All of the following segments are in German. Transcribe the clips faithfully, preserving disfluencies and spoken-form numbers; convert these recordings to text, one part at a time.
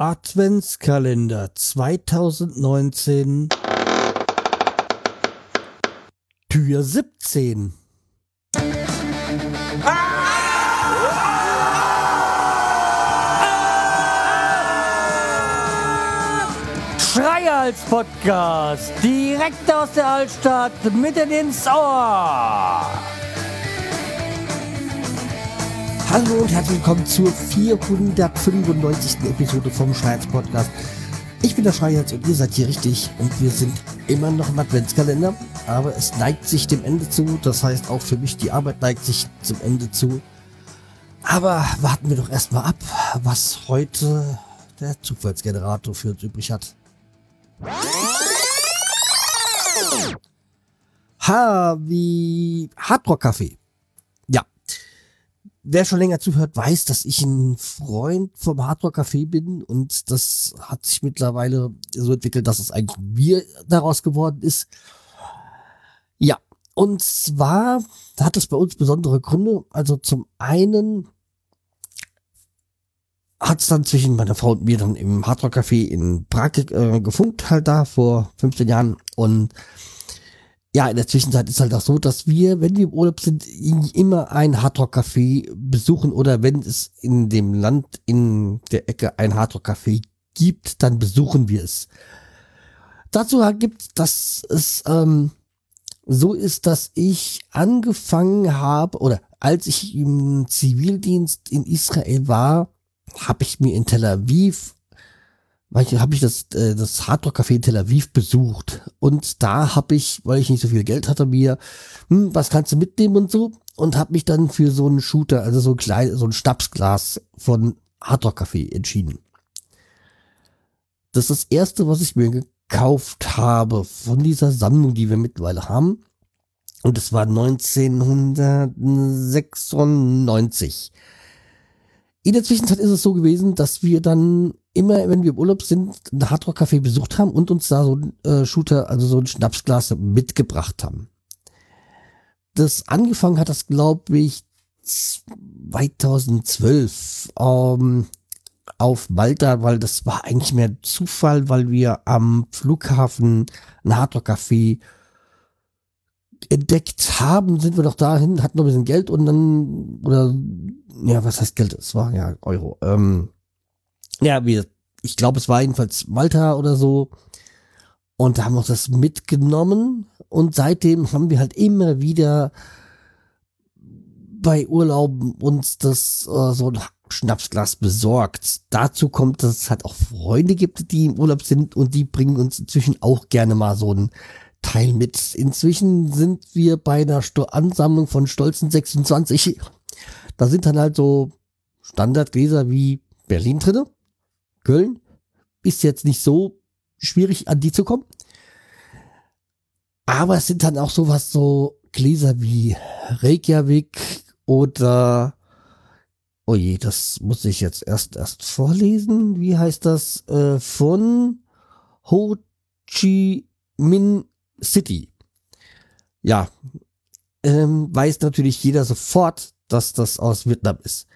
Adventskalender zwanzig neunzehn, Tür siebzehn. Ah! Ah! Schreihals Podcast, direkt aus der Altstadt, mitten ins Ohr. Hallo und herzlich willkommen zur vierhundertfünfundneunzigsten Episode vom Schreihals Podcast. Ich bin der Schreihals und ihr seid hier richtig und wir sind immer noch im Adventskalender, aber es neigt sich dem Ende zu, das heißt auch für mich, die Arbeit neigt sich zum Ende zu. Aber warten wir doch erstmal ab, was heute der Zufallsgenerator für uns übrig hat. Ha, wie Hard Rock Café. Ja. Wer schon länger zuhört, weiß, dass ich ein Freund vom Hard Rock Café bin und das hat sich mittlerweile so entwickelt, dass es eigentlich mir daraus geworden ist. Ja, und zwar hat es bei uns besondere Gründe. Also zum einen hat es dann zwischen meiner Frau und mir dann im Hard Rock Café in Prag äh, gefunkt, halt da vor fünfzehn Jahren, und ja, in der Zwischenzeit ist halt auch so, dass wir, wenn wir im Urlaub sind, immer ein Hard Rock Café besuchen, oder wenn es in dem Land in der Ecke ein Hard Rock Café gibt, dann besuchen wir es. Dazu gibt, dass es ähm, so ist, dass ich angefangen habe, oder als ich im Zivildienst in Israel war, habe ich mir in Tel Aviv habe ich das, das Hard Rock Café in Tel Aviv besucht, und da habe ich, weil ich nicht so viel Geld hatte, mir, hm, was kannst du mitnehmen und so, und habe mich dann für so einen Shooter, also so ein, klein, so ein Schnapsglas von Hard Rock Café entschieden. Das ist das erste, was ich mir gekauft habe von dieser Sammlung, die wir mittlerweile haben, und das war neunzehnhundertsechsundneunzig. In der Zwischenzeit ist es so gewesen, dass wir dann immer, wenn wir im Urlaub sind, ein Hard Rock Café besucht haben und uns da so ein äh, Shooter, also so ein Schnapsglas mitgebracht haben. Das angefangen hat das, glaube ich, zweitausendzwölf ähm, auf Malta, weil das war eigentlich mehr Zufall, weil wir am Flughafen ein Hard Rock Café entdeckt haben, sind wir doch dahin, hatten noch ein bisschen Geld und dann, oder, ja, was heißt Geld? Es war ja Euro. Ähm, ja, wir, ich glaube, es war jedenfalls Malta oder so. Und da haben wir das mitgenommen und seitdem haben wir halt immer wieder bei Urlauben uns das äh, so ein Schnapsglas besorgt. Dazu kommt, dass es halt auch Freunde gibt, die im Urlaub sind, und die bringen uns inzwischen auch gerne mal so ein Teil mit. Inzwischen sind wir bei einer Sto- Ansammlung von stolzen sechsundzwanzig. Da sind dann halt so Standardgläser wie Berlin drinne, Köln. Ist jetzt nicht so schwierig, an die zu kommen. Aber es sind dann auch sowas, so Gläser wie Reykjavik oder, oh je, das muss ich jetzt erst, erst vorlesen. Wie heißt das? Äh, von Ho Chi Minh City. Ja, ähm, weiß natürlich jeder sofort, dass das aus Vietnam ist.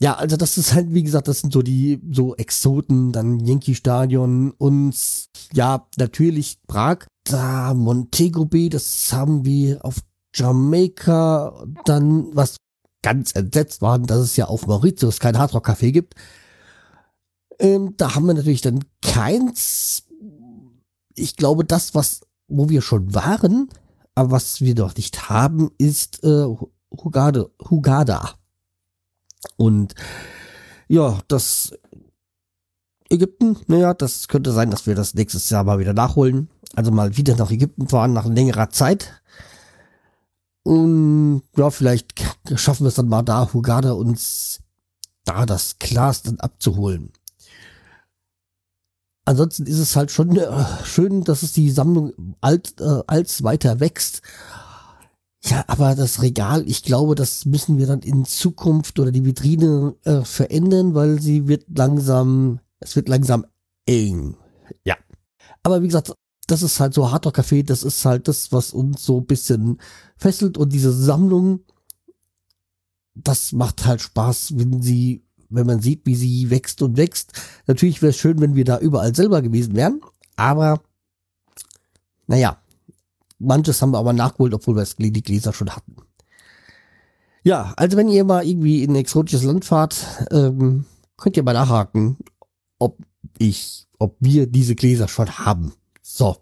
Ja, also das ist halt, wie gesagt, das sind so die so Exoten, dann Yankee-Stadion und ja, natürlich Prag, da Montego Bay, das haben wir auf Jamaica, dann, was ganz entsetzt war, dass es ja auf Mauritius kein Hard Rock Café gibt. Ähm, da haben wir natürlich dann keins. Ich glaube, das, was, wo wir schon waren, aber was wir noch nicht haben, ist äh, Hurghada, Hurghada. Und ja, das Ägypten, naja, das könnte sein, dass wir das nächstes Jahr mal wieder nachholen. Also mal wieder nach Ägypten fahren, nach längerer Zeit. Und ja, vielleicht schaffen wir es dann mal da, Hurghada, uns da das Glas dann abzuholen. Ansonsten ist es halt schon äh, schön, dass es die Sammlung alt, äh, als weiter wächst. Ja, aber das Regal, ich glaube, das müssen wir dann in Zukunft, oder die Vitrine äh, verändern, weil sie wird langsam, es wird langsam eng. Ja. Aber wie gesagt, das ist halt so Hard Rock Café, das ist halt das, was uns so ein bisschen fesselt, und diese Sammlung, das macht halt Spaß, wenn sie wenn man sieht, wie sie wächst und wächst. Natürlich wäre es schön, wenn wir da überall selber gewesen wären, aber naja, manches haben wir aber nachgeholt, obwohl wir die Gläser schon hatten. Ja, also wenn ihr mal irgendwie in ein exotisches Land fahrt, ähm, könnt ihr mal nachhaken, ob ich, ob wir diese Gläser schon haben. So,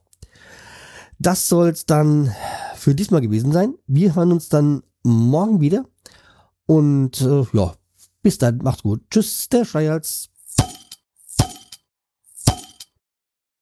das soll's dann für diesmal gewesen sein. Wir hören uns dann morgen wieder und äh, ja, bis dann, macht's gut. Tschüss, der Schreihals.